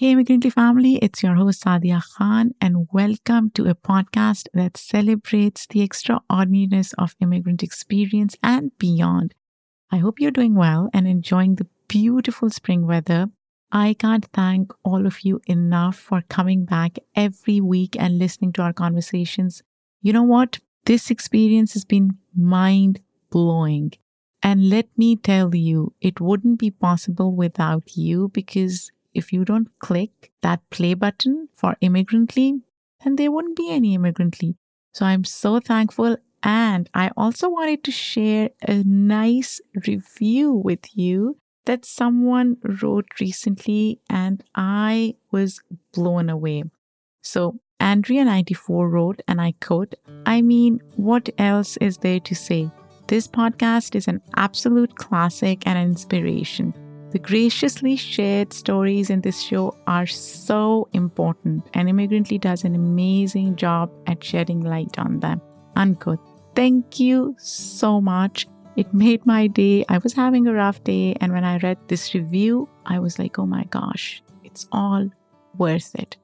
Hey, Immigrantly family, it's your host Sadia Khan, and welcome to a podcast that celebrates the extraordinariness of immigrant experience and beyond. I hope you're doing well and enjoying the beautiful spring weather. I can't thank all of you enough for coming back every week and listening to our conversations. You know what? This experience has been mind-blowing. And let me tell you, it wouldn't be possible without you, because if you don't click that play button for Immigrantly, then there wouldn't be any Immigrantly. So I'm so thankful. And I also wanted to share a nice review with you that someone wrote recently, and I was blown away. So Andrea94 wrote, and I quote, "I mean, what else is there to say? This podcast is an absolute classic and an inspiration. The graciously shared stories in this show are so important, and Immigrantly does an amazing job at shedding light on them." Unquote. Thank you so much. It made my day. I was having a rough day, and when I read this review, I was like, oh my gosh, it's all worth it.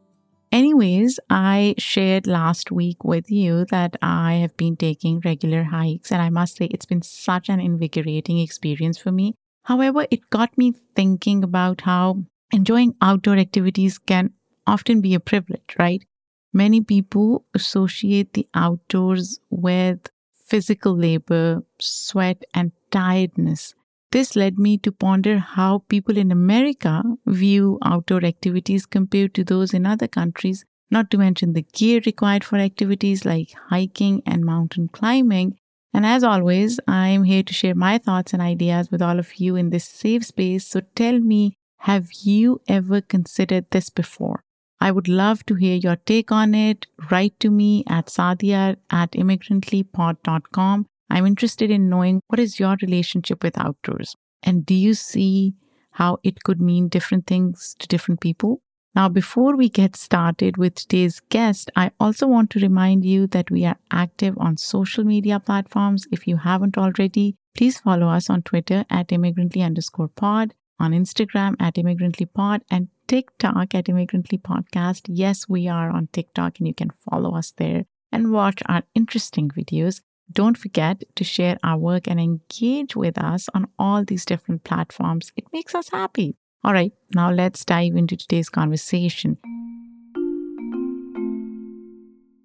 Anyways, I shared last week with you that I have been taking regular hikes, and I must say it's been such an invigorating experience for me. However, it got me thinking about how enjoying outdoor activities can often be a privilege, right? Many people associate the outdoors with physical labor, sweat, and tiredness. This led me to ponder how people in America view outdoor activities compared to those in other countries, not to mention the gear required for activities like hiking and mountain climbing. And as always, I'm here to share my thoughts and ideas with all of you in this safe space. So tell me, have you ever considered this before? I would love to hear your take on it. Write to me at sadia@immigrantlypod.com. I'm interested in knowing, what is your relationship with outdoors? And do you see how it could mean different things to different people? Now, before we get started with today's guest, I also want to remind you that we are active on social media platforms. If you haven't already, please follow us on Twitter at @immigrantly_pod, on Instagram at @immigrantlipod, and TikTok at @immigrantlipodcast. Yes, we are on TikTok, and you can follow us there and watch our interesting videos. Don't forget to share our work and engage with us on all these different platforms. It makes us happy. All right, now let's dive into today's conversation.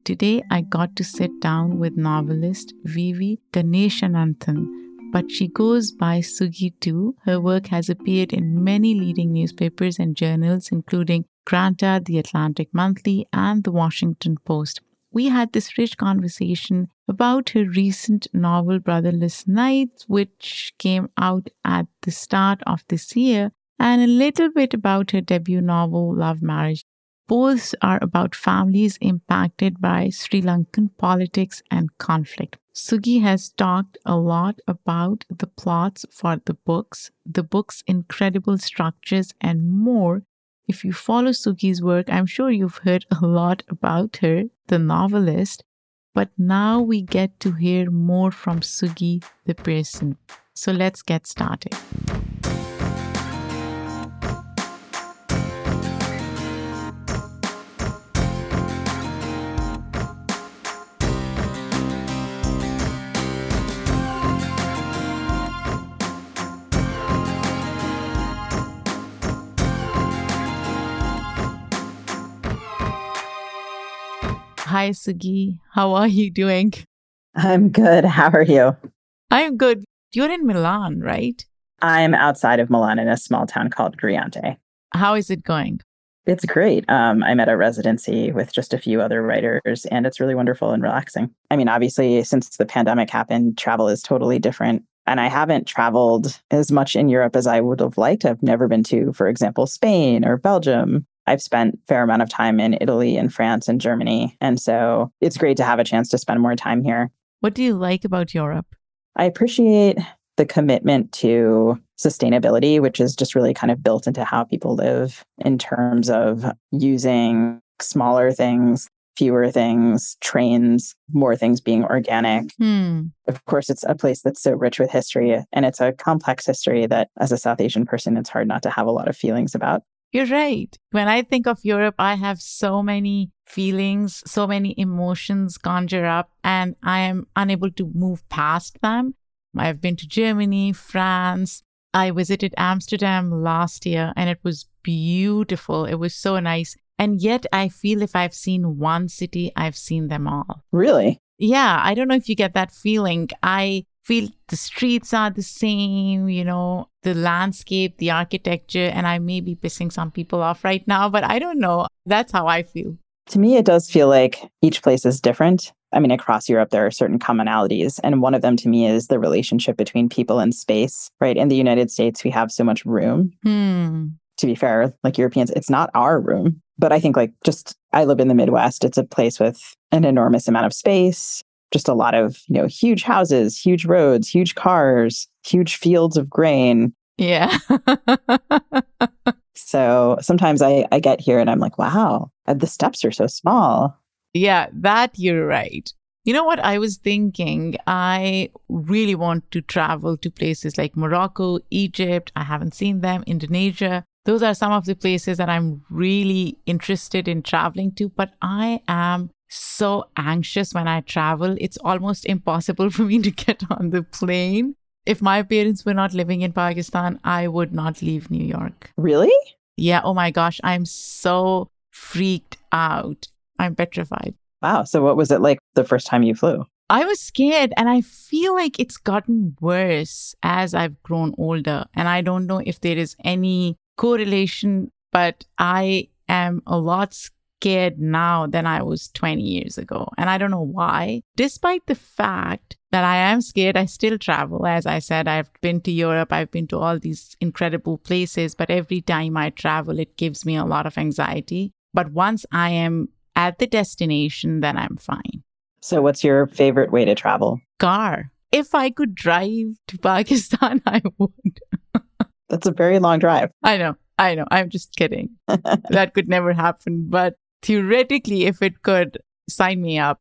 Today, I got to sit down with novelist V.V. Ganeshananthan, but she goes by Sugi too. Her work has appeared in many leading newspapers and journals, including Granta, The Atlantic Monthly, and The Washington Post. We had this rich conversation about her recent novel, Brotherless Night, which came out at the start of this year, and a little bit about her debut novel, Love Marriage. Both are about families impacted by Sri Lankan politics and conflict. Sugi has talked a lot about the plots for the books' incredible structures, and more. If you follow Sugi's work, I'm sure you've heard a lot about her, the novelist. But now we get to hear more from Sugi, the person. So let's get started. Hi, Sugi. How are you doing? I'm good. How are you? I'm good. You're in Milan, right? I'm outside of Milan in a small town called Granta. How is it going? It's great. I'm at a residency with just a few other writers, and it's really wonderful and relaxing. I mean, obviously, since the pandemic happened, travel is totally different. And I haven't traveled as much in Europe as I would have liked. I've never been to, for example, Spain or Belgium. I've spent a fair amount of time in Italy and France and Germany. And so it's great to have a chance to spend more time here. What do you like about Europe? I appreciate the commitment to sustainability, which is just really kind of built into how people live in terms of using smaller things, fewer things, trains, more things being organic. Of course, it's a place that's so rich with history, and it's a complex history that as a South Asian person, it's hard not to have a lot of feelings about. You're right. When I think of Europe, I have so many feelings, so many emotions conjure up, and I am unable to move past them. I've been to Germany, France. I visited Amsterdam last year, and it was beautiful. It was so nice. And yet I feel if I've seen one city, I've seen them all. Really? Yeah. I don't know if you get that feeling. I feel the streets are the same, you know, the landscape, the architecture, and I may be pissing some people off right now, but I don't know. That's how I feel. To me, it does feel like each place is different. I mean, across Europe, there are certain commonalities. And one of them to me is the relationship between people and space, right? In the United States, we have so much room. To be fair, like Europeans, it's not our room. But I think like just I live in the Midwest. It's a place with an enormous amount of space, just a lot of, you know, huge houses, huge roads, huge cars, huge fields of grain. Yeah. So sometimes I get here and I'm like, wow, the steps are so small. Yeah, that you're right. You know what I was thinking? I really want to travel to places like Morocco, Egypt. I haven't seen them, Indonesia. Those are some of the places that I'm really interested in traveling to, but I am so anxious when I travel. It's almost impossible for me to get on the plane. If my parents were not living in Pakistan, I would not leave New York. Really? Yeah. Oh my gosh. I'm so freaked out. I'm petrified. Wow. So what was it like the first time you flew? I was scared, and I feel like it's gotten worse as I've grown older. And I don't know if there is any correlation, but I am a lot scared now than I was 20 years ago. And I don't know why. Despite the fact that I am scared, I still travel. As I said, I've been to Europe. I've been to all these incredible places. But every time I travel, it gives me a lot of anxiety. But once I am at the destination, then I'm fine. So what's your favorite way to travel? Car. If I could drive to Pakistan, I would. That's a very long drive. I know. I'm just kidding. That could never happen. But theoretically, if it could, sign me up.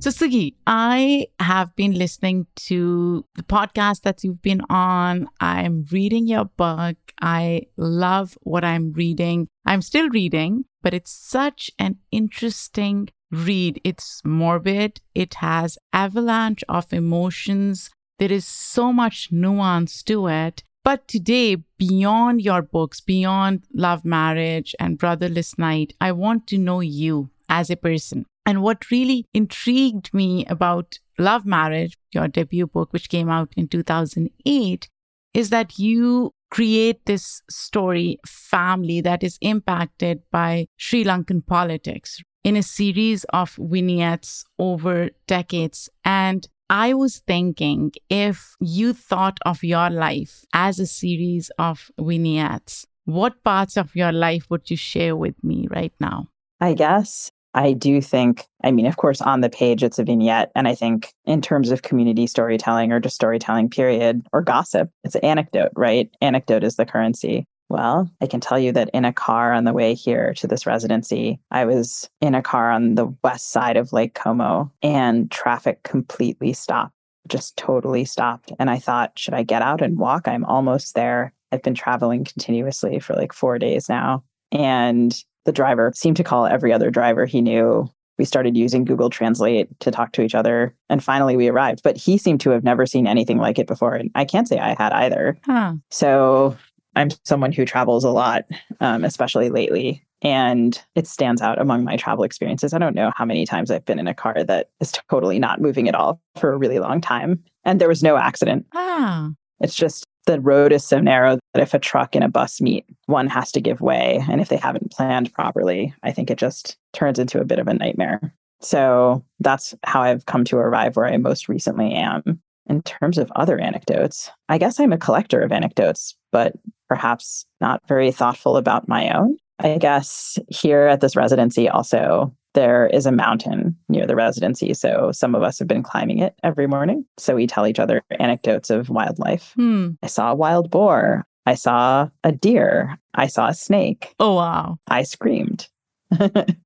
So, Sugi, I have been listening to the podcast that you've been on. I'm reading your book. I love what I'm reading. I'm still reading, but it's such an interesting read. It's morbid. It has avalanche of emotions. There is so much nuance to it. But today, beyond your books, beyond Love Marriage and Brotherless Night, I want to know you as a person. And what really intrigued me about Love Marriage, your debut book, which came out in 2008, is that you create this story family that is impacted by Sri Lankan politics in a series of vignettes over decades. And I was thinking, if you thought of your life as a series of vignettes, what parts of your life would you share with me right now? I guess. I do think, I mean, of course, on the page, it's a vignette. And I think in terms of community storytelling or just storytelling period or gossip, it's an anecdote, right? Anecdote is the currency. Well, I can tell you that in a car on the way here to this residency, I was in a car on the west side of Lake Como and traffic completely stopped, just totally stopped. And I thought, should I get out and walk? I'm almost there. I've been traveling continuously for like 4 days now. And the driver seemed to call every other driver he knew. We started using Google Translate to talk to each other. And finally, we arrived. But he seemed to have never seen anything like it before. And I can't say I had either. Huh. So I'm someone who travels a lot, especially lately. And it stands out among my travel experiences. I don't know how many times I've been in a car that is totally not moving at all for a really long time. And there was no accident. Huh. It's just the road is so narrow that if a truck and a bus meet, one has to give way. And if they haven't planned properly, I think it just turns into a bit of a nightmare. So that's how I've come to arrive where I most recently am. In terms of other anecdotes, I guess I'm a collector of anecdotes, but perhaps not very thoughtful about my own. I guess here at this residency also, there is a mountain near the residency, so some of us have been climbing it every morning. So we tell each other anecdotes of wildlife. I saw a wild boar. I saw a deer. I saw a snake. Oh, wow. I screamed.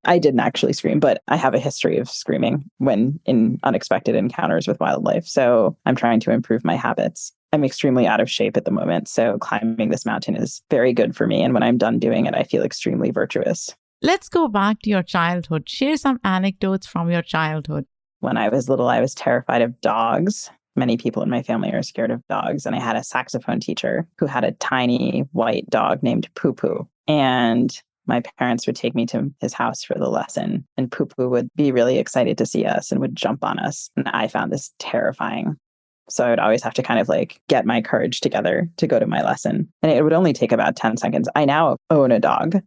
I didn't actually scream, but I have a history of screaming when in unexpected encounters with wildlife. So I'm trying to improve my habits. I'm extremely out of shape at the moment, so climbing this mountain is very good for me. And when I'm done doing it, I feel extremely virtuous. Let's go back to your childhood. Share some anecdotes from your childhood. When I was little, I was terrified of dogs. Many people in my family are scared of dogs. And I had a saxophone teacher who had a tiny white dog named Poo Poo. And my parents would take me to his house for the lesson. And Poo Poo would be really excited to see us and would jump on us. And I found this terrifying. So I would always have to kind of like get my courage together to go to my lesson. And it would only take about 10 seconds. I now own a dog.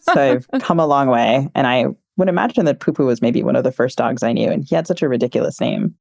So I've come a long way. And I would imagine that Poo Poo was maybe one of the first dogs I knew. And he had such a ridiculous name.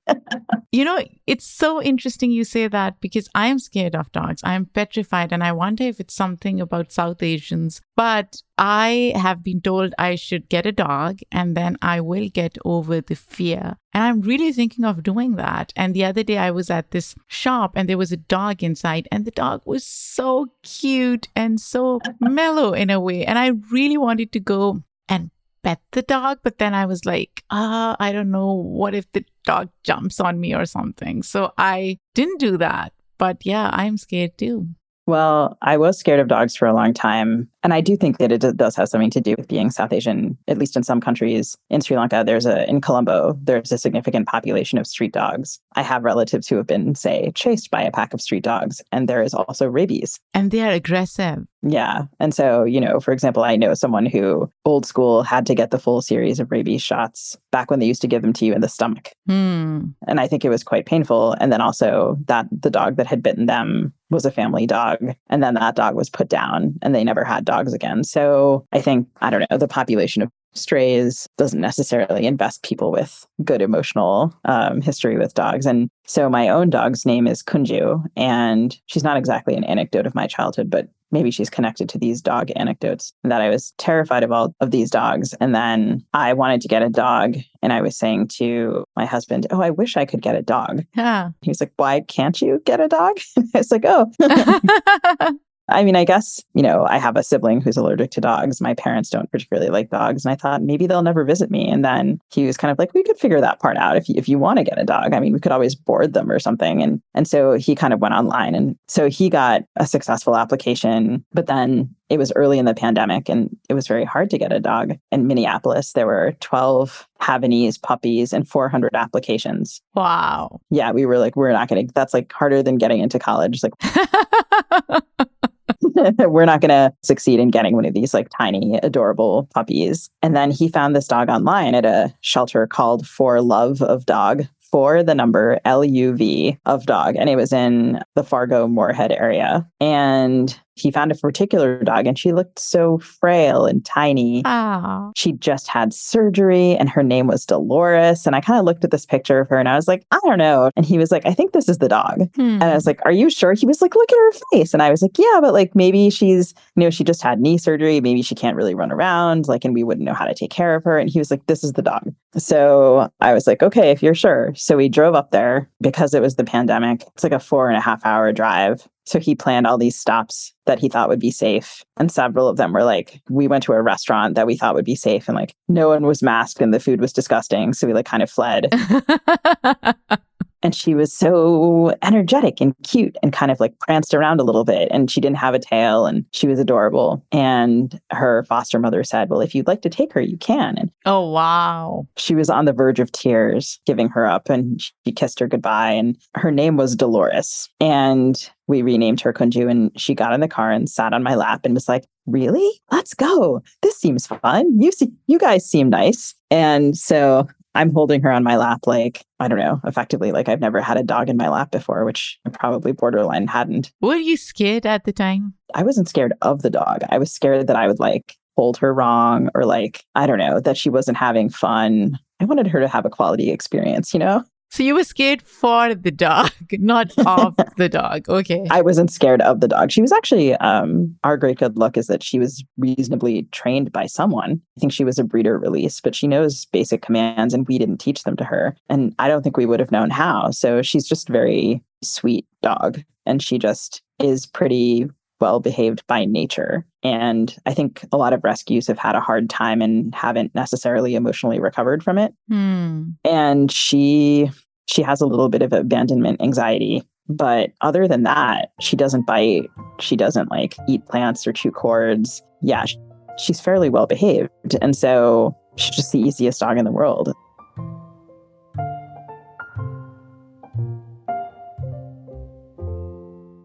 You know, it's so interesting you say that because I am scared of dogs. I am petrified. And I wonder if it's something about South Asians. But I have been told I should get a dog and then I will get over the fear. And I'm really thinking of doing that. And the other day I was at this shop and there was a dog inside and the dog was so cute and so mellow in a way. And I really wanted to go and pet the dog. But then I was like, I don't know. What if the dog jumps on me or something? So I didn't do that. But yeah, I'm scared too. Well, I was scared of dogs for a long time. And I do think that it does have something to do with being South Asian, at least in some countries. In Sri Lanka, in Colombo, there's a significant population of street dogs. I have relatives who have been, say, chased by a pack of street dogs. And there is also rabies. And they are aggressive. Yeah. And so, you know, for example, I know someone who old school had to get the full series of rabies shots back when they used to give them to you in the stomach. Mm. And I think it was quite painful. And then also that the dog that had bitten them was a family dog. And then that dog was put down and they never had dogs again. So I think, I don't know, the population of strays doesn't necessarily invest people with good emotional history with dogs. And so my own dog's name is Kunju, and she's not exactly an anecdote of my childhood, but maybe she's connected to these dog anecdotes, that I was terrified of all of these dogs. And then I wanted to get a dog. And I was saying to my husband, I wish I could get a dog. Yeah. He was like, why can't you get a dog? I was like, I mean, I guess, you know, I have a sibling who's allergic to dogs. My parents don't particularly like dogs. And I thought maybe they'll never visit me. And then he was kind of like, we could figure that part out if you want to get a dog. I mean, we could always board them or something. And so he kind of went online. And so he got a successful application. But then it was early in the pandemic and it was very hard to get a dog. In Minneapolis, there were 12 Havanese puppies and 400 applications. Wow. Yeah, we were like, we're not going to, that's like harder than getting into college. Like, we're not going to succeed in getting one of these like tiny, adorable puppies. And then he found this dog online at a shelter called For Love of Dog, for the number LUV of dog. And it was in the Fargo Moorhead area. And he found a particular dog and she looked so frail and tiny. Aww. She just had surgery and her name was Dolores. And I kind of looked at this picture of her and I was like, I don't know. And he was like, I think this is the dog. And I was like, are you sure? He was like, look at her face. And I was like, yeah, but like maybe she's, you know, she just had knee surgery. Maybe she can't really run around, like, and we wouldn't know how to take care of her. And he was like, this is the dog. So I was like, okay, if you're sure. So we drove up there because it was the pandemic. It's like a 4.5 hour drive. So he planned all these stops that he thought would be safe. And several of them were like, we went to a restaurant that we thought would be safe and like no one was masked and the food was disgusting. So we like kind of fled. And she was so energetic and cute and kind of like pranced around a little bit. And she didn't have a tail and she was adorable. And her foster mother said, well, if you'd like to take her, you can. And oh, wow. She was on the verge of tears, giving her up, and she kissed her goodbye. And her name was Dolores. And we renamed her Kunju, and she got in the car and sat on my lap and was like, really? Let's go. This seems fun. You guys seem nice. And so I'm holding her on my lap like, I don't know, effectively like I've never had a dog in my lap before, which I probably borderline hadn't. Were you scared at the time? I wasn't scared of the dog. I was scared that I would like hold her wrong or like, I don't know, that she wasn't having fun. I wanted her to have a quality experience, you know? So you were scared for the dog, not of the dog. Okay. I wasn't scared of the dog. She was actually, our great good luck is that she was reasonably trained by someone. I think she was a breeder release, but she knows basic commands and we didn't teach them to her. And I don't think we would have known how. So she's just very sweet dog. And she just is pretty well behaved by nature. And I think a lot of rescues have had a hard time and haven't necessarily emotionally recovered from it. And she has a little bit of abandonment anxiety. But other than that, she doesn't bite. She doesn't like eat plants or chew cords. Yeah, she's fairly well behaved. And so she's just the easiest dog in the world.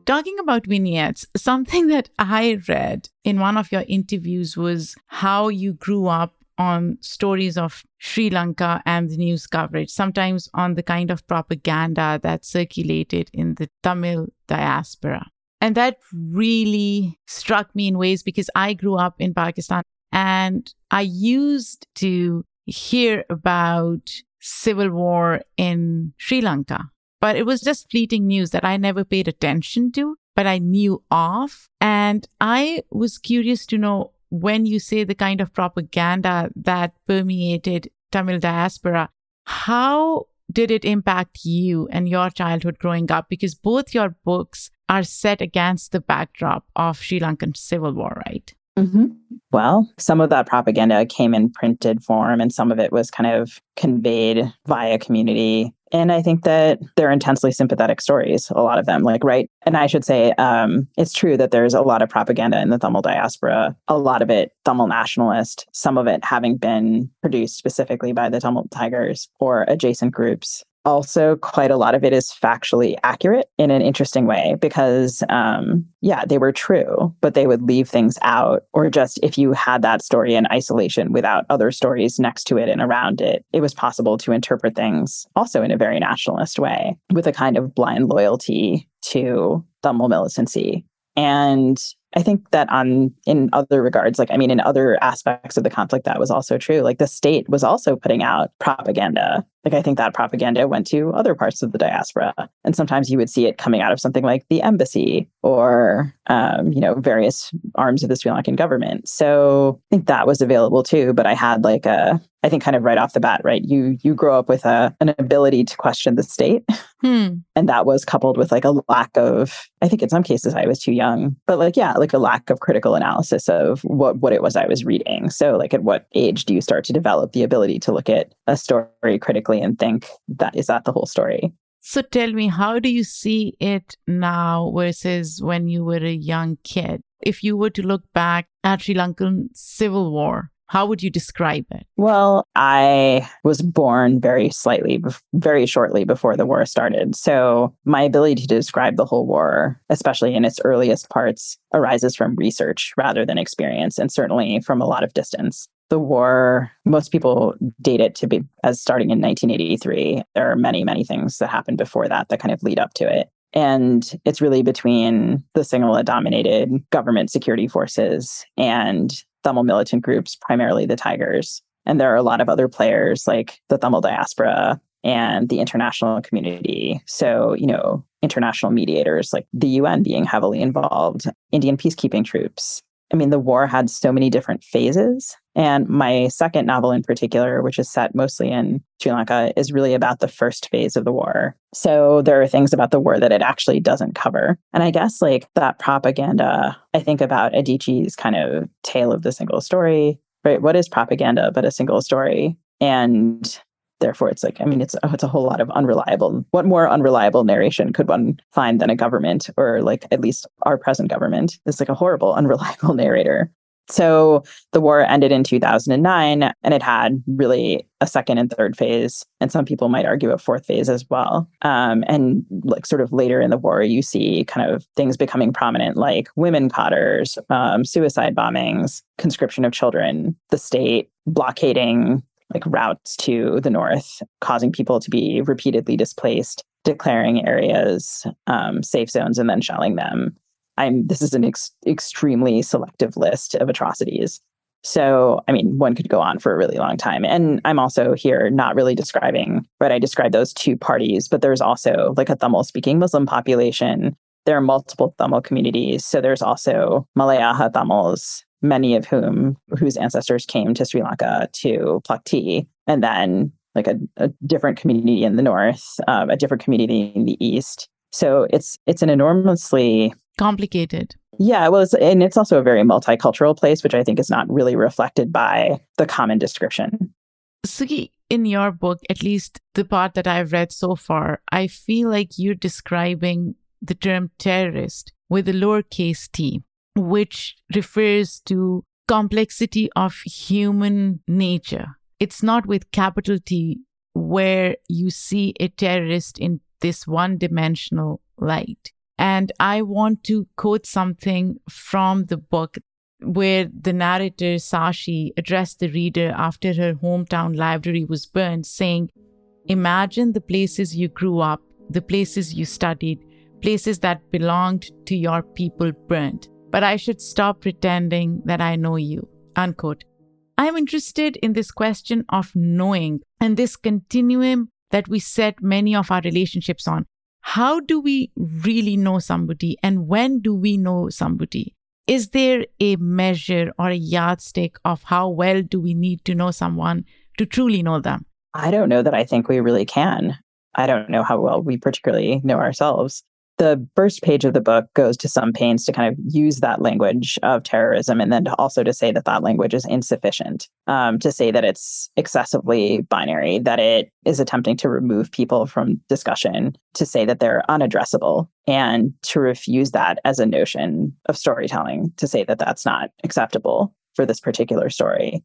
Talking about vignettes, something that I read in one of your interviews was how you grew up on stories of Sri Lanka and the news coverage, sometimes on the kind of propaganda that circulated in the Tamil diaspora. And that really struck me in ways because I grew up in Pakistan and I used to hear about civil war in Sri Lanka. But it was just fleeting news that I never paid attention to, but I knew of. And I was curious to know, when you say the kind of propaganda that permeated Tamil diaspora, how did it impact you and your childhood growing up? Because both your books are set against the backdrop of Sri Lankan civil war, right? Mm-hmm. Well, some of that propaganda came in printed form and some of it was kind of conveyed via community. And I think that they're intensely sympathetic stories, a lot of them, like, right. And I should say, it's true that there's a lot of propaganda in the Tamil diaspora, a lot of it Tamil nationalist, some of it having been produced specifically by the Tamil Tigers or adjacent groups. Also, quite a lot of it is factually accurate in an interesting way because, they were true, but they would leave things out. Or just if you had that story in isolation without other stories next to it and around it, it was possible to interpret things also in a very nationalist way with a kind of blind loyalty to Tamil militancy. And I think that in other regards, in other aspects of the conflict, that was also true. Like, the state was also putting out propaganda. Like, I think that propaganda went to other parts of the diaspora. And sometimes you would see it coming out of something like the embassy or, various arms of the Sri Lankan government. So I think that was available too. But I had kind of right off the bat, right? You grow up with an ability to question the state. And that was coupled with like a lack of, I think in some cases I was too young, but a lack of critical analysis of what it was I was reading. So like, at what age do you start to develop the ability to look at a story critically and think, is that the whole story? So tell me, how do you see it now versus when you were a young kid? If you were to look back at Sri Lankan civil war, how would you describe it? Well, I was born very shortly before the war started. So my ability to describe the whole war, especially in its earliest parts, arises from research rather than experience, and certainly from a lot of distance. The war, most people date it to be as starting in 1983. There are many, many things that happened before that kind of lead up to it. And it's really between the Sinhala-dominated government security forces and Tamil militant groups, primarily the Tigers. And there are a lot of other players like the Tamil diaspora and the international community. So, international mediators like the UN being heavily involved, Indian peacekeeping troops. The war had so many different phases. And my second novel in particular, which is set mostly in Sri Lanka, is really about the first phase of the war. So there are things about the war that it actually doesn't cover. And I guess that propaganda, I think about Adichie's kind of tale of the single story, right? What is propaganda but a single story? And therefore, it's it's a whole lot of unreliable. What more unreliable narration could one find than a government, or at least our present government is a horrible, unreliable narrator. So the war ended in 2009, and it had really a second and third phase, and some people might argue a fourth phase as well. And sort of later in the war, you see kind of things becoming prominent, like women cotters, suicide bombings, conscription of children, the state blockading routes to the north, causing people to be repeatedly displaced, declaring areas safe zones and then shelling them. This is an extremely selective list of atrocities. So, one could go on for a really long time. And I'm also here not really describing, right? I describe those two parties, but there's also a Tamil-speaking Muslim population. There are multiple Tamil communities. So there's also Malayaha Tamils, many of whose ancestors came to Sri Lanka to pluck tea, and then a different community in the north, a different community in the east. So it's an enormously complicated. Yeah, well, it's also a very multicultural place, which I think is not really reflected by the common description. Sugi, in your book, at least the part that I've read so far, I feel like you're describing the term terrorist with a lowercase t, which refers to complexity of human nature. It's not with capital T where you see a terrorist in this one-dimensional light. And I want to quote something from the book where the narrator, Sashi, addressed the reader after her hometown library was burned, saying, "Imagine the places you grew up, the places you studied, places that belonged to your people burned. But I should stop pretending that I know you," unquote. I'm interested in this question of knowing and this continuum that we set many of our relationships on. How do we really know somebody, and when do we know somebody? Is there a measure or a yardstick of how well do we need to know someone to truly know them? I don't know that I think we really can. I don't know how well we particularly know ourselves. The first page of the book goes to some pains to kind of use that language of terrorism, and then to also to say that that language is insufficient, to say that it's excessively binary, that it is attempting to remove people from discussion, to say that they're unaddressable, and to refuse that as a notion of storytelling, to say that that's not acceptable for this particular story.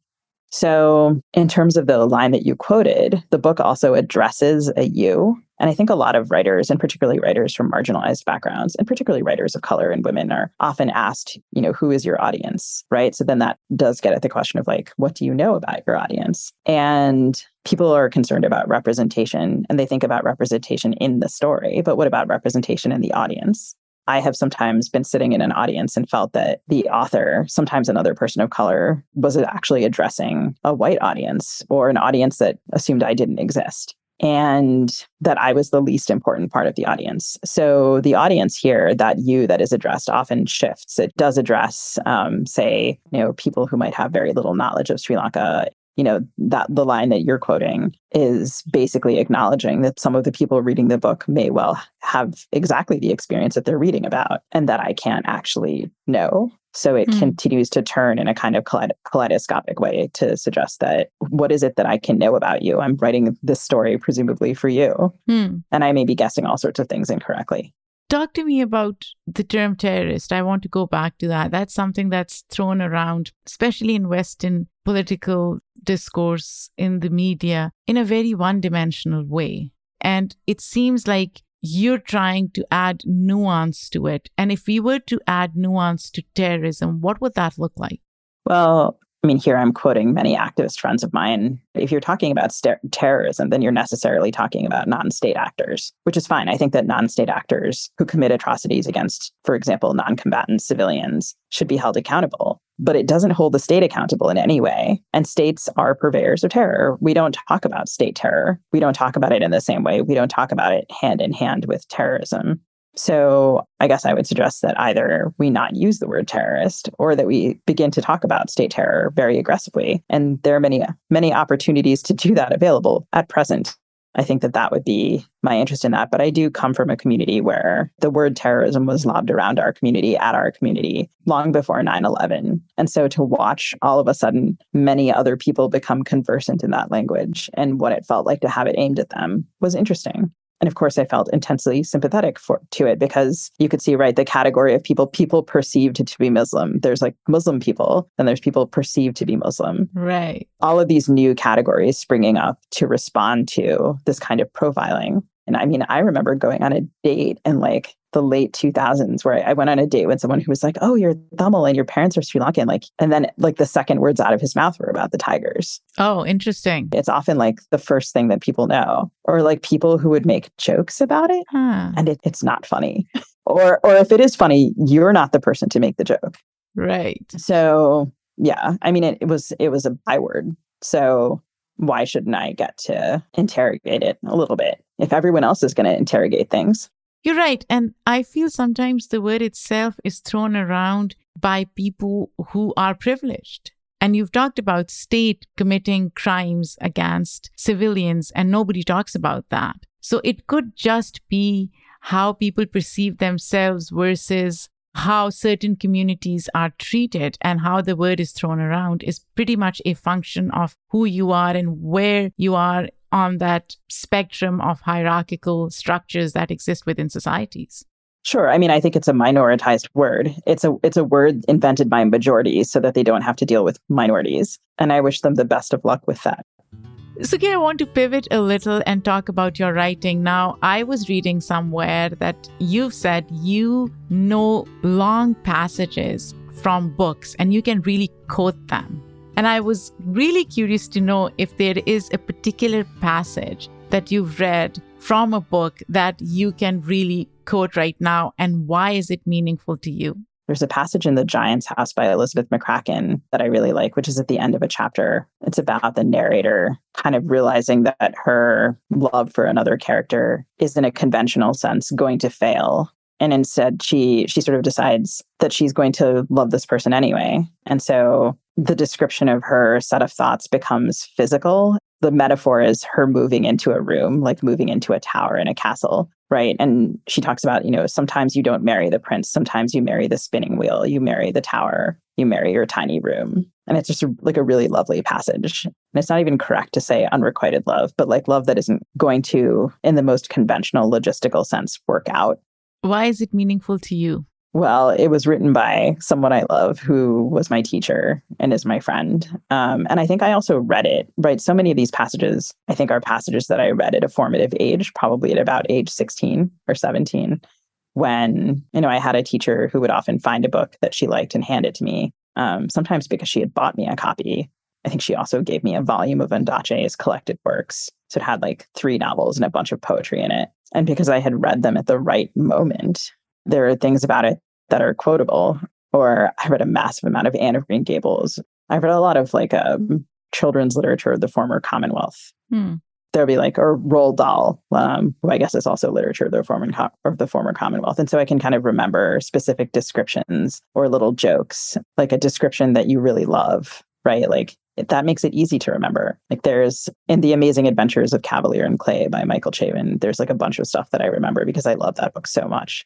So in terms of the line that you quoted, the book also addresses a you. And I think a lot of writers, and particularly writers from marginalized backgrounds, and particularly writers of color and women, are often asked, you know, who is your audience, right? So then that does get at the question of like, what do you know about your audience? And people are concerned about representation, and they think about representation in the story, but what about representation in the audience? I have sometimes been sitting in an audience and felt that the author, sometimes another person of color, was actually addressing a white audience or an audience that assumed I didn't exist, and that I was the least important part of the audience. So the audience here, that you that is addressed, often shifts. It does address, say, you know, people who might have very little knowledge of Sri Lanka. You know, that the line that you're quoting is basically acknowledging that some of the people reading the book may well have exactly the experience that they're reading about, and that I can't actually know. So it continues to turn in a kind of kaleidoscopic way to suggest that, what is it that I can know about you? I'm writing this story presumably for you, and I may be guessing all sorts of things incorrectly. Talk to me about the term terrorist. I want to go back to that. That's something that's thrown around, especially in Western political discourse, in the media, in a very one-dimensional way. And it seems like you're trying to add nuance to it. And if we were to add nuance to terrorism, what would that look like? Well, I mean, here I'm quoting many activist friends of mine. If you're talking about terrorism, then you're necessarily talking about non-state actors, which is fine. I think that non-state actors who commit atrocities against, for example, non-combatant civilians should be held accountable. But it doesn't hold the state accountable in any way. And states are purveyors of terror. We don't talk about state terror. We don't talk about it in the same way. We don't talk about it hand in hand with terrorism. So I guess I would suggest that either we not use the word terrorist, or that we begin to talk about state terror very aggressively. And there are many, many opportunities to do that available at present. I think that that would be my interest in that. But I do come from a community where the word terrorism was lobbed around our community, at our community, long before 9/11. And so to watch all of a sudden many other people become conversant in that language and what it felt like to have it aimed at them was interesting. And of course, I felt intensely sympathetic to it, because you could see, right, the category of people perceived to be Muslim. There's like Muslim people, and there's people perceived to be Muslim. Right. All of these new categories springing up to respond to this kind of profiling. And I mean, I remember going on a date in like the late 2000s where I went on a date with someone who was like, "Oh, you're Tamil and your parents are Sri Lankan." Like, and then like the second words out of his mouth were about the tigers. Oh, interesting. It's often like the first thing that people know, or like people who would make jokes about it. And it's not funny. Or if it is funny, you're not the person to make the joke. Right. So yeah, I mean, it was a byword. So why shouldn't I get to interrogate it a little bit if everyone else is going to interrogate things? You're right. And I feel sometimes the word itself is thrown around by people who are privileged. And you've talked about state committing crimes against civilians, and nobody talks about that. So it could just be how people perceive themselves versus how certain communities are treated and how the word is thrown around is pretty much a function of who you are and where you are on that spectrum of hierarchical structures that exist within societies. Sure. I mean, I think it's a minoritized word. It's a word invented by majorities so that they don't have to deal with minorities. And I wish them the best of luck with that. Sugi, I want to pivot a little and talk about your writing. Now, I was reading somewhere that you've said you know long passages from books and you can really quote them. And I was really curious to know if there is a particular passage that you've read from a book that you can really quote right now, and why is it meaningful to you? There's a passage in The Giant's House by Elizabeth McCracken that I really like, which is at the end of a chapter. It's about the narrator kind of realizing that her love for another character is, in a conventional sense, going to fail. And instead, she sort of decides that she's going to love this person anyway. And so the description of her set of thoughts becomes physical. The metaphor is her moving into a room, like moving into a tower in a castle, right? And she talks about, sometimes you don't marry the prince. Sometimes you marry the spinning wheel. You marry the tower. You marry your tiny room. And it's just like a really lovely passage. And it's not even correct to say unrequited love, but like love that isn't going to, in the most conventional logistical sense, work out. Why is it meaningful to you? Well, it was written by someone I love who was my teacher and is my friend. And I think I also read it, right? So many of these passages, I think, are passages that I read at a formative age, probably at about age 16 or 17, when, I had a teacher who would often find a book that she liked and hand it to me, sometimes because she had bought me a copy. I think she also gave me a volume of Ondaatje's collected works. So it had like 3 novels and a bunch of poetry in it. And because I had read them at the right moment, there are things about it that are quotable. Or I read a massive amount of Anne of Green Gables. I read a lot of children's literature of the former Commonwealth. There'll be or Roald Dahl, who I guess is also literature of the former Commonwealth. And so I can kind of remember specific descriptions or little jokes, like a description that you really love, right? That makes it easy to remember. There's in The Amazing Adventures of Cavalier and Clay by Michael Chabon, there's a bunch of stuff that I remember because I love that book so much.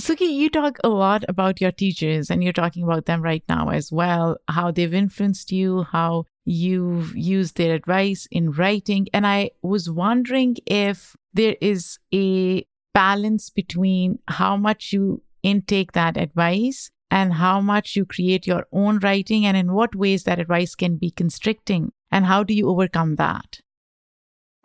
Sugi, you talk a lot about your teachers, and you're talking about them right now as well, how they've influenced you, how you've used their advice in writing. And I was wondering if there is a balance between how much you intake that advice and how much you create your own writing, and in what ways that advice can be constricting, and how do you overcome that?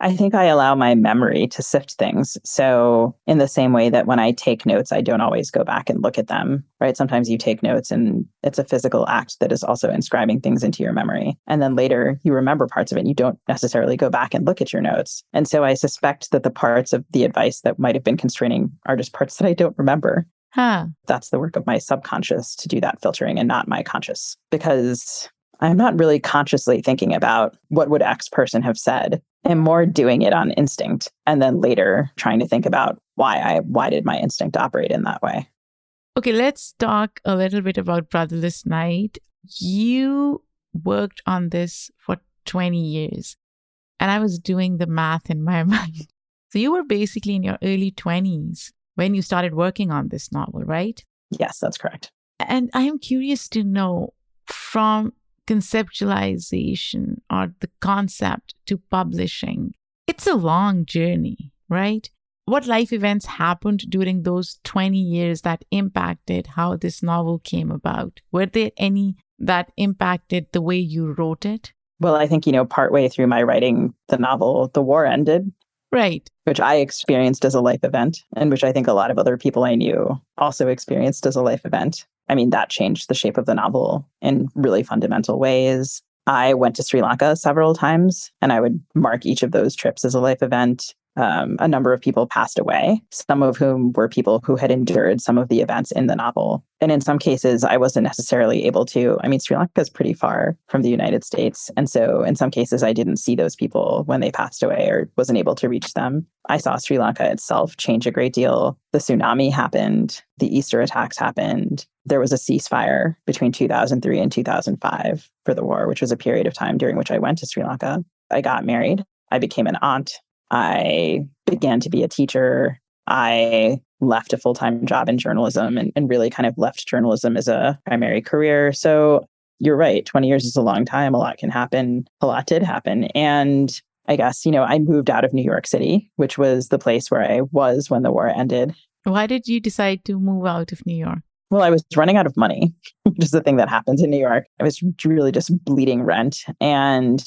I think I allow my memory to sift things. So in the same way that when I take notes, I don't always go back and look at them, right? Sometimes you take notes and it's a physical act that is also inscribing things into your memory. And then later you remember parts of it. You don't necessarily go back and look at your notes. And so I suspect that the parts of the advice that might have been constraining are just parts that I don't remember. That's the work of my subconscious to do that filtering, and not my conscious, because I'm not really consciously thinking about what would X person have said, and more doing it on instinct, and then later trying to think about why did my instinct operate in that way. Okay, let's talk a little bit about Brotherless Night. You worked on this for 20 years, and I was doing the math in my mind. So you were basically in your early 20s when you started working on this novel, right? Yes, that's correct. And I am curious to know, from conceptualization or the concept to publishing, it's a long journey, right? What life events happened during those 20 years that impacted how this novel came about? Were there any that impacted the way you wrote it? Well, I think, partway through my writing the novel, the war ended. Right. Which I experienced as a life event, and which I think a lot of other people I knew also experienced as a life event. I mean, that changed the shape of the novel in really fundamental ways. I went to Sri Lanka several times, and I would mark each of those trips as a life event. A number of people passed away, some of whom were people who had endured some of the events in the novel. And in some cases, I wasn't necessarily able to. I mean, Sri Lanka is pretty far from the United States. And so in some cases, I didn't see those people when they passed away or wasn't able to reach them. I saw Sri Lanka itself change a great deal. The tsunami happened. The Easter attacks happened. There was a ceasefire between 2003 and 2005 for the war, which was a period of time during which I went to Sri Lanka. I got married. I became an aunt. I began to be a teacher. I left a full-time job in journalism and really kind of left journalism as a primary career. So you're right, 20 years is a long time. A lot can happen. A lot did happen. And I guess, you know, I moved out of New York City, which was the place where I was when the war ended. Why did you decide to move out of New York? Well, I was running out of money, which is the thing that happens in New York. I was really just bleeding rent, and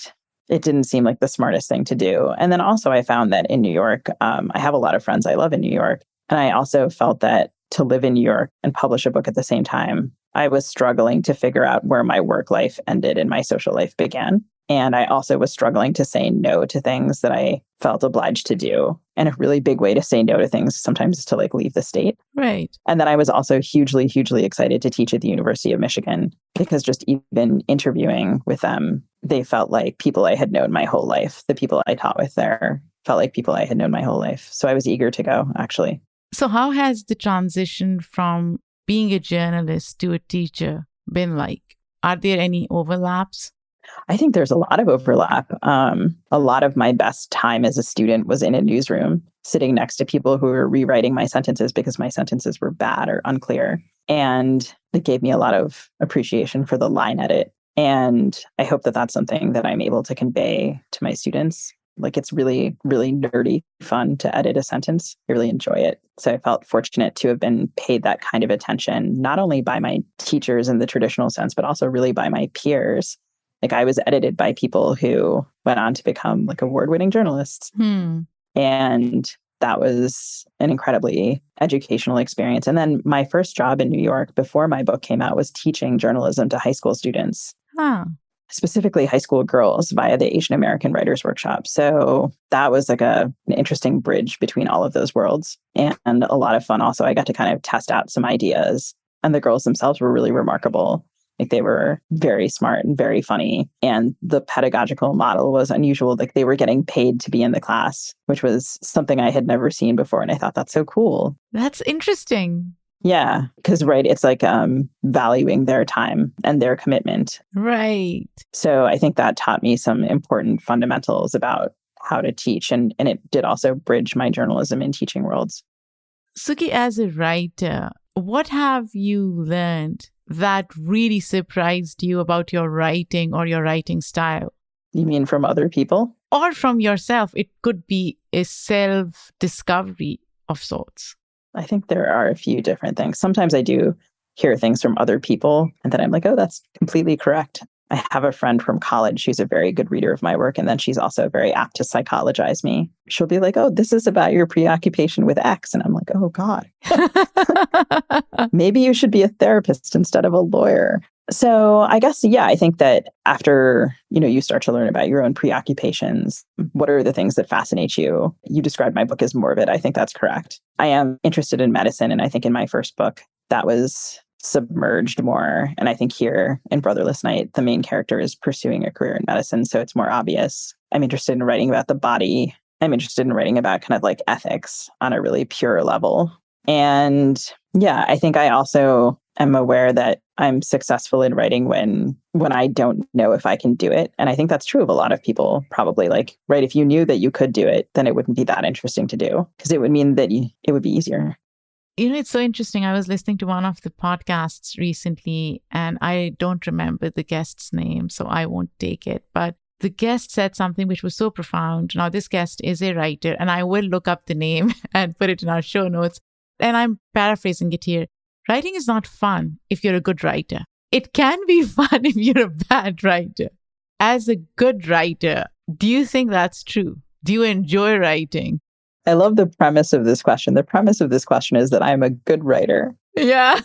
it didn't seem like the smartest thing to do. And then also I found that in New York, I have a lot of friends I love in New York. And I also felt that to live in New York and publish a book at the same time, I was struggling to figure out where my work life ended and my social life began. And I also was struggling to say no to things that I felt obliged to do. And a really big way to say no to things sometimes is to like leave the state. Right. And then I was also hugely, hugely excited to teach at the University of Michigan, because just even interviewing with them, they felt like people I had known my whole life. The people I taught with there felt like people I had known my whole life. So I was eager to go, actually. So how has the transition from being a journalist to a teacher been like? Are there any overlaps? I think there's a lot of overlap. A lot of my best time as a student was in a newsroom, sitting next to people who were rewriting my sentences because my sentences were bad or unclear. And it gave me a lot of appreciation for the line edit. And I hope that that's something that I'm able to convey to my students. Like, it's really, really nerdy fun to edit a sentence. I really enjoy it. So I felt fortunate to have been paid that kind of attention, not only by my teachers in the traditional sense, but also really by my peers. Like, I was edited by people who went on to become like award-winning journalists. And that was an incredibly educational experience. And then my first job in New York before my book came out was teaching journalism to high school students. Specifically high school girls via the Asian American Writers Workshop. So that was like an interesting bridge between all of those worlds, and a lot of fun. Also, I got to kind of test out some ideas, and the girls themselves were really remarkable. Like, they were very smart and very funny. And the pedagogical model was unusual. Like, they were getting paid to be in the class, which was something I had never seen before. And I thought, that's so cool. That's interesting. Yeah, because, right, it's like valuing their time and their commitment. Right. So I think that taught me some important fundamentals about how to teach. And it did also bridge my journalism and teaching worlds. Sugi, as a writer, what have you learned that really surprised you about your writing or your writing style? You mean from other people? Or from yourself. It could be a self-discovery of sorts. I think there are a few different things. Sometimes I do hear things from other people and then I'm like, oh, that's completely correct. I have a friend from college who's a very good reader of my work, and then she's also very apt to psychologize me. She'll be like, oh, this is about your preoccupation with X. And I'm like, oh, God, maybe you should be a therapist instead of a lawyer. So I guess, yeah, I think that after, you know, you start to learn about your own preoccupations, what are the things that fascinate you? You described my book as morbid. I think that's correct. I am interested in medicine. And I think in my first book, that was submerged more. And I think here in Brotherless Night, the main character is pursuing a career in medicine. So it's more obvious. I'm interested in writing about the body. I'm interested in writing about kind of like ethics on a really pure level. And yeah, I think I also am aware that I'm successful in writing when I don't know if I can do it. And I think that's true of a lot of people, probably. Like, right, if you knew that you could do it, then it wouldn't be that interesting to do, because it would mean that it would be easier. You know, it's so interesting. I was listening to one of the podcasts recently, and I don't remember the guest's name, so I won't take it. But the guest said something which was so profound. Now, this guest is a writer, and I will look up the name and put it in our show notes. And I'm paraphrasing it here. Writing is not fun if you're a good writer. It can be fun if you're a bad writer. As a good writer, do you think that's true? Do you enjoy writing? I love the premise of this question. The premise of this question is that I'm a good writer. Yeah.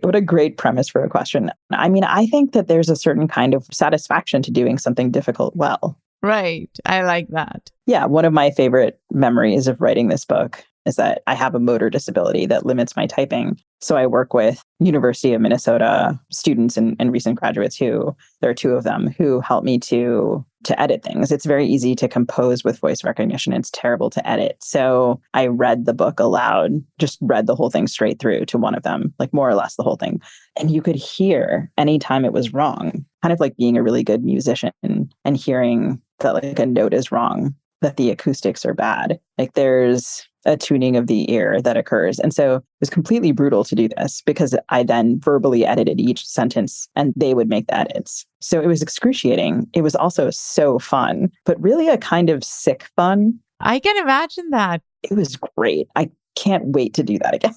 What a great premise for a question. I mean, I think that there's a certain kind of satisfaction to doing something difficult well. Right. I like that. Yeah. One of my favorite memories of writing this book is that I have a motor disability that limits my typing. So I work with University of Minnesota students and recent graduates who, there are two of them, who help me to edit things. It's very easy to compose with voice recognition. It's terrible to edit. So I read the book aloud, just read the whole thing straight through to one of them, like more or less the whole thing. And you could hear anytime it was wrong, kind of like being a really good musician and hearing that like a note is wrong, that the acoustics are bad. Like, there's a tuning of the ear that occurs. And so it was completely brutal to do this because I then verbally edited each sentence and they would make the edits. So it was excruciating. It was also so fun, but really a kind of sick fun. I can imagine that. It was great. I can't wait to do that again.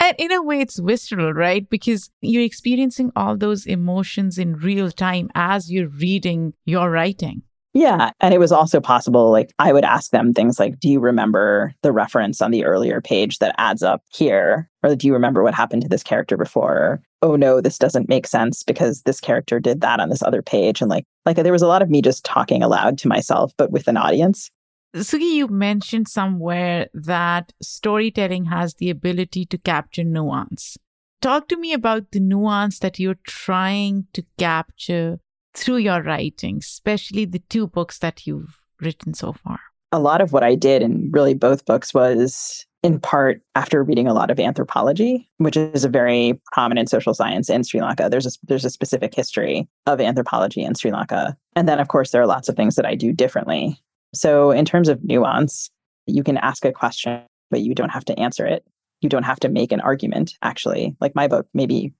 And in a way, it's visceral, right? Because you're experiencing all those emotions in real time as you're reading your writing. Yeah. And it was also possible, like, I would ask them things like, do you remember the reference on the earlier page that adds up here? Or do you remember what happened to this character before? Oh, no, this doesn't make sense because this character did that on this other page. And like there was a lot of me just talking aloud to myself, but with an audience. Sugi, you mentioned somewhere that storytelling has the ability to capture nuance. Talk to me about the nuance that you're trying to capture through your writing, especially the two books that you've written so far. A lot of what I did in really both books was in part after reading a lot of anthropology, which is a very prominent social science in Sri Lanka. There's a specific history of anthropology in Sri Lanka. And then, of course, there are lots of things that I do differently. So in terms of nuance, you can ask a question, but you don't have to answer it. You don't have to make an argument, actually. Like my book maybe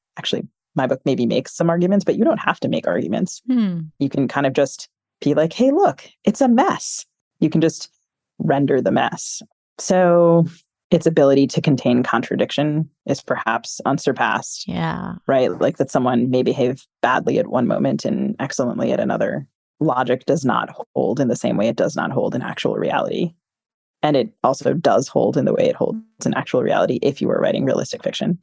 makes some arguments, but you don't have to make arguments. You can kind of just be like, hey, look, it's a mess. You can just render the mess. So its ability to contain contradiction is perhaps unsurpassed. Yeah. Right? Like that someone may behave badly at one moment and excellently at another. Logic does not hold in the same way it does not hold in actual reality. And it also does hold in the way it holds in actual reality if you were writing realistic fiction.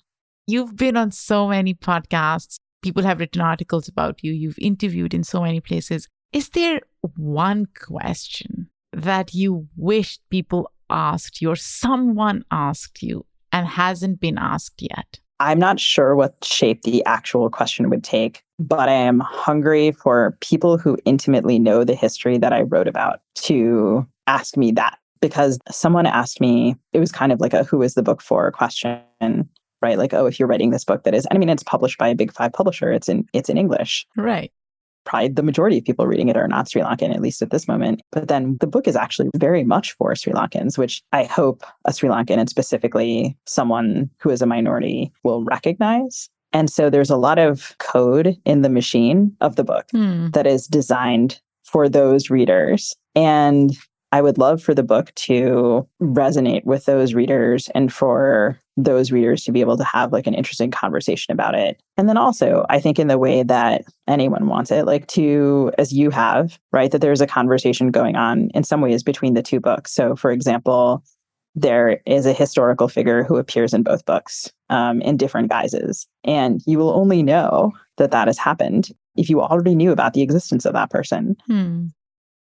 You've been on so many podcasts. People have written articles about you. You've interviewed in so many places. Is there one question that you wished people asked you or someone asked you and hasn't been asked yet? I'm not sure what shape the actual question would take, but I am hungry for people who intimately know the history that I wrote about to ask me that. Because someone asked me, it was kind of like a who is the book for question, right? Like, oh, if you're writing this book that is, I mean, it's published by a Big Five publisher, it's in English. Right. Probably the majority of people reading it are not Sri Lankan, at least at this moment. But then the book is actually very much for Sri Lankans, which I hope a Sri Lankan and specifically someone who is a minority will recognize. And so there's a lot of code in the machine of the book that is designed for those readers. And I would love for the book to resonate with those readers and for those readers to be able to have like an interesting conversation about it. And then also, I think in the way that anyone wants it, like to, as you have, right, that there's a conversation going on in some ways between the two books. So for example, there is a historical figure who appears in both books in different guises. And you will only know that that has happened if you already knew about the existence of that person.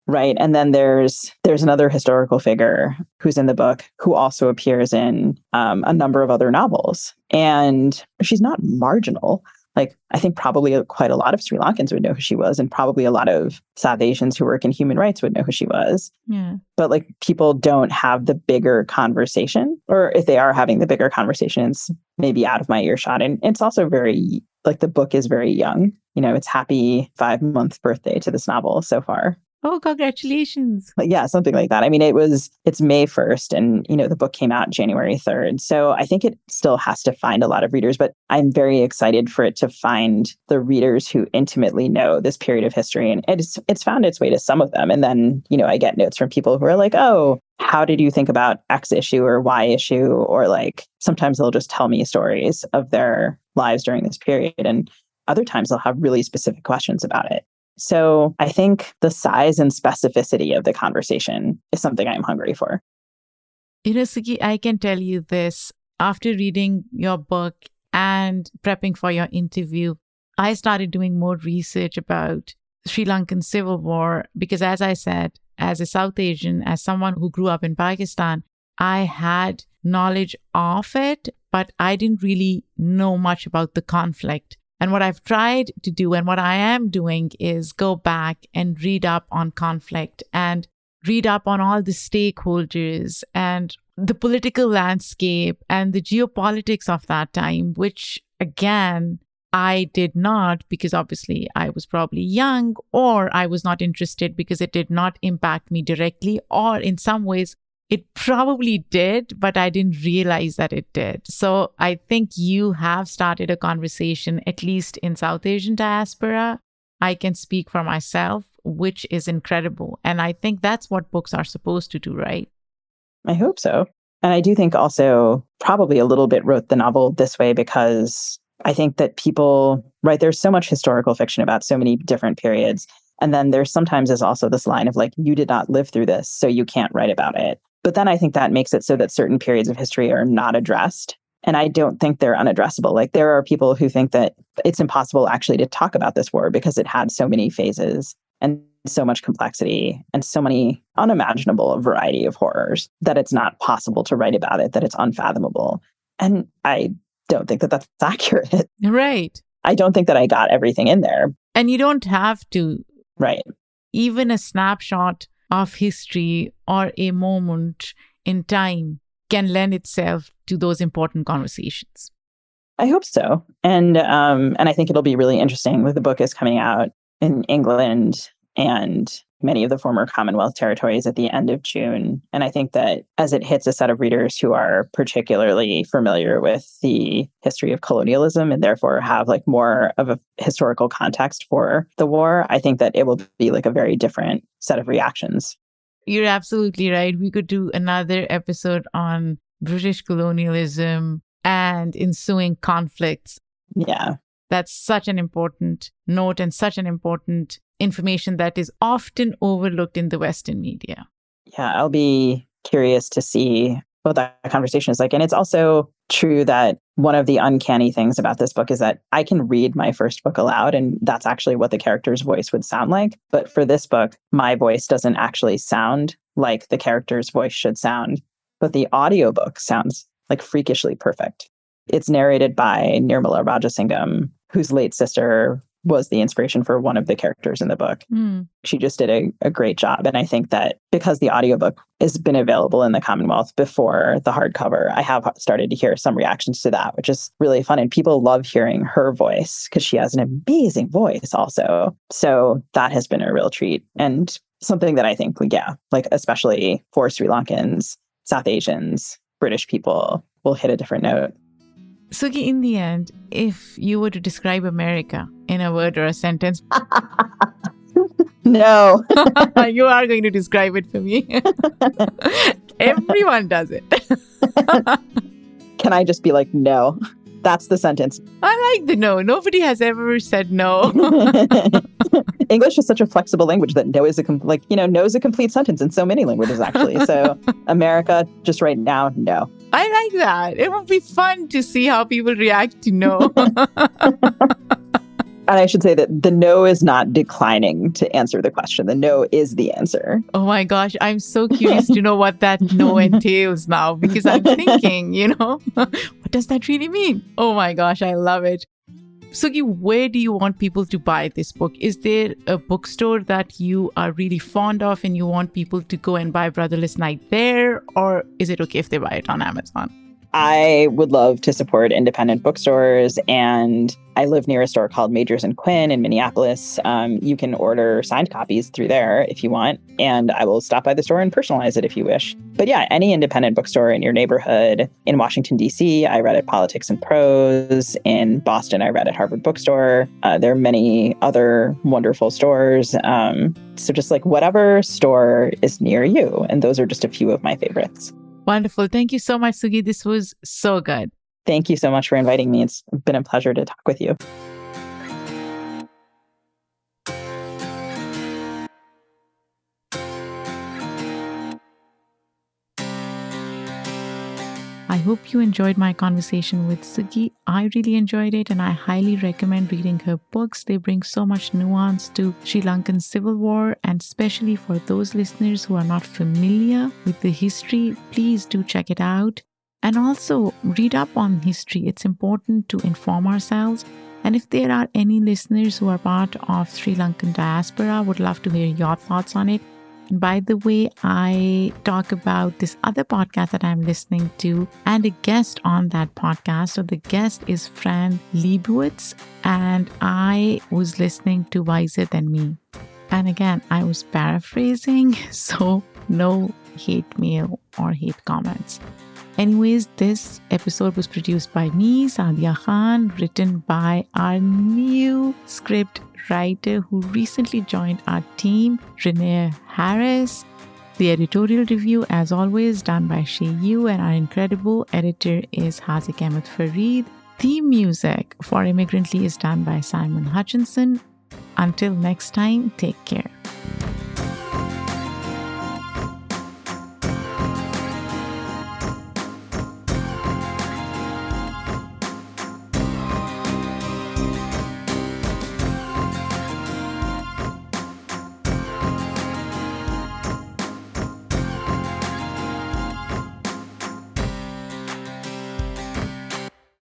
Right. And then there's another historical figure who's in the book who also appears in a number of other novels. And she's not marginal. Like, I think probably quite a lot of Sri Lankans would know who she was, and probably a lot of South Asians who work in human rights would know who she was. Yeah. But like, people don't have the bigger conversation, or if they are having the bigger conversation, it's maybe out of my earshot. And it's also very, like, the book is very young. You know, it's happy 5-month birthday to this novel so far. Oh, congratulations. Yeah, something like that. I mean, it's May 1st and, you know, the book came out January 3rd. So I think it still has to find a lot of readers, but I'm very excited for it to find the readers who intimately know this period of history. And it's found its way to some of them. And then, you know, I get notes from people who are like, oh, how did you think about X issue or Y issue? Or like, sometimes they'll just tell me stories of their lives during this period. And other times they'll have really specific questions about it. So I think the size and specificity of the conversation is something I'm hungry for. You know, Sugi, I can tell you this. After reading your book and prepping for your interview, I started doing more research about Sri Lankan Civil War because, as I said, as a South Asian, as someone who grew up in Pakistan, I had knowledge of it, but I didn't really know much about the conflict. And what I've tried to do and what I am doing is go back and read up on conflict and read up on all the stakeholders and the political landscape and the geopolitics of that time, which again, I did not, because obviously I was probably young or I was not interested because it did not impact me directly or in some ways It probably did, but I didn't realize that it did. So I think you have started a conversation, at least in South Asian diaspora. I can speak for myself, which is incredible. And I think that's what books are supposed to do, right? I hope so. And I do think also probably a little bit wrote the novel this way because I think that people, right, there's so much historical fiction about so many different periods. And then there's sometimes is also this line of like, you did not live through this, so you can't write about it. But then I think that makes it so that certain periods of history are not addressed. And I don't think they're unaddressable. Like there are people who think that it's impossible actually to talk about this war because it had so many phases and so much complexity and so many unimaginable variety of horrors that it's not possible to write about it, that it's unfathomable. And I don't think that that's accurate. Right. I don't think that I got everything in there. And you don't have to. Right. Even a snapshot of history or a moment in time can lend itself to those important conversations. I hope so. And I think it'll be really interesting that the book is coming out in England and many of the former Commonwealth territories at the end of June. And I think that as it hits a set of readers who are particularly familiar with the history of colonialism and therefore have like more of a historical context for the war, I think that it will be like a very different set of reactions. You're absolutely right. We could do another episode on British colonialism and ensuing conflicts. Yeah. That's such an important note and such an important information that is often overlooked in the Western media. Yeah, I'll be curious to see what that conversation is like. And it's also true that one of the uncanny things about this book is that I can read my first book aloud, and that's actually what the character's voice would sound like. But for this book, my voice doesn't actually sound like the character's voice should sound. But the audiobook sounds like freakishly perfect. It's narrated by Nirmala Rajasingham, whose late sister was the inspiration for one of the characters in the book. Mm. She just did a great job. And I think that because the audiobook has been available in the Commonwealth before the hardcover, I have started to hear some reactions to that, which is really fun. And people love hearing her voice because she has an amazing voice also. So that has been a real treat and something that I think, yeah, like especially for Sri Lankans, South Asians, British people will hit a different note. Sugi, in the end, if you were to describe America in a word or a sentence... No. You are going to describe it for me. Everyone does it. Can I just be like, no? That's the sentence. I like the no. Nobody has ever said no. English is such a flexible language that no is no is a complete sentence in so many languages, actually. So America, just right now, no. I like that. It would be fun to see how people react to no. And I should say that the no is not declining to answer the question. The no is the answer. Oh my gosh. I'm so curious to know what that no entails now, because I'm thinking, what does that really mean? Oh my gosh. I love it. Sugi, where do you want people to buy this book? Is there a bookstore that you are really fond of and you want people to go and buy Brotherless Night there? Or is it okay if they buy it on Amazon? I would love to support independent bookstores, and I live near a store called Majors & Quinn in Minneapolis. You can order signed copies through there if you want, and I will stop by the store and personalize it if you wish. But yeah, any independent bookstore in your neighborhood. In Washington, D.C., I read at Politics and Prose. In Boston, I read at Harvard Bookstore. There are many other wonderful stores. So just like whatever store is near you, and those are just a few of my favorites. Wonderful. Thank you so much, Sugi. This was so good. Thank you so much for inviting me. It's been a pleasure to talk with you. I hope you enjoyed my conversation with Sugi. I really enjoyed it, and I highly recommend reading her books. They bring so much nuance to Sri Lankan Civil War, and especially for those listeners who are not familiar with the history, please do check it out. And also read up on history. It's important to inform ourselves. And if there are any listeners who are part of Sri Lankan diaspora, would love to hear your thoughts on it. And by the way, I talk about this other podcast that I'm listening to and a guest on that podcast. So the guest is Fran Liebowitz, and I was listening to Wiser Than Me. And again, I was paraphrasing, so no hate mail or hate comments. Anyways, this episode was produced by me, Sadia Khan, written by our new script writer who recently joined our team, Renee Harris. The editorial review, as always, done by Shea Yu, and our incredible editor is Hazik Ahmed Farid. Theme music for Immigrantly is done by Simon Hutchinson. Until next time, take care.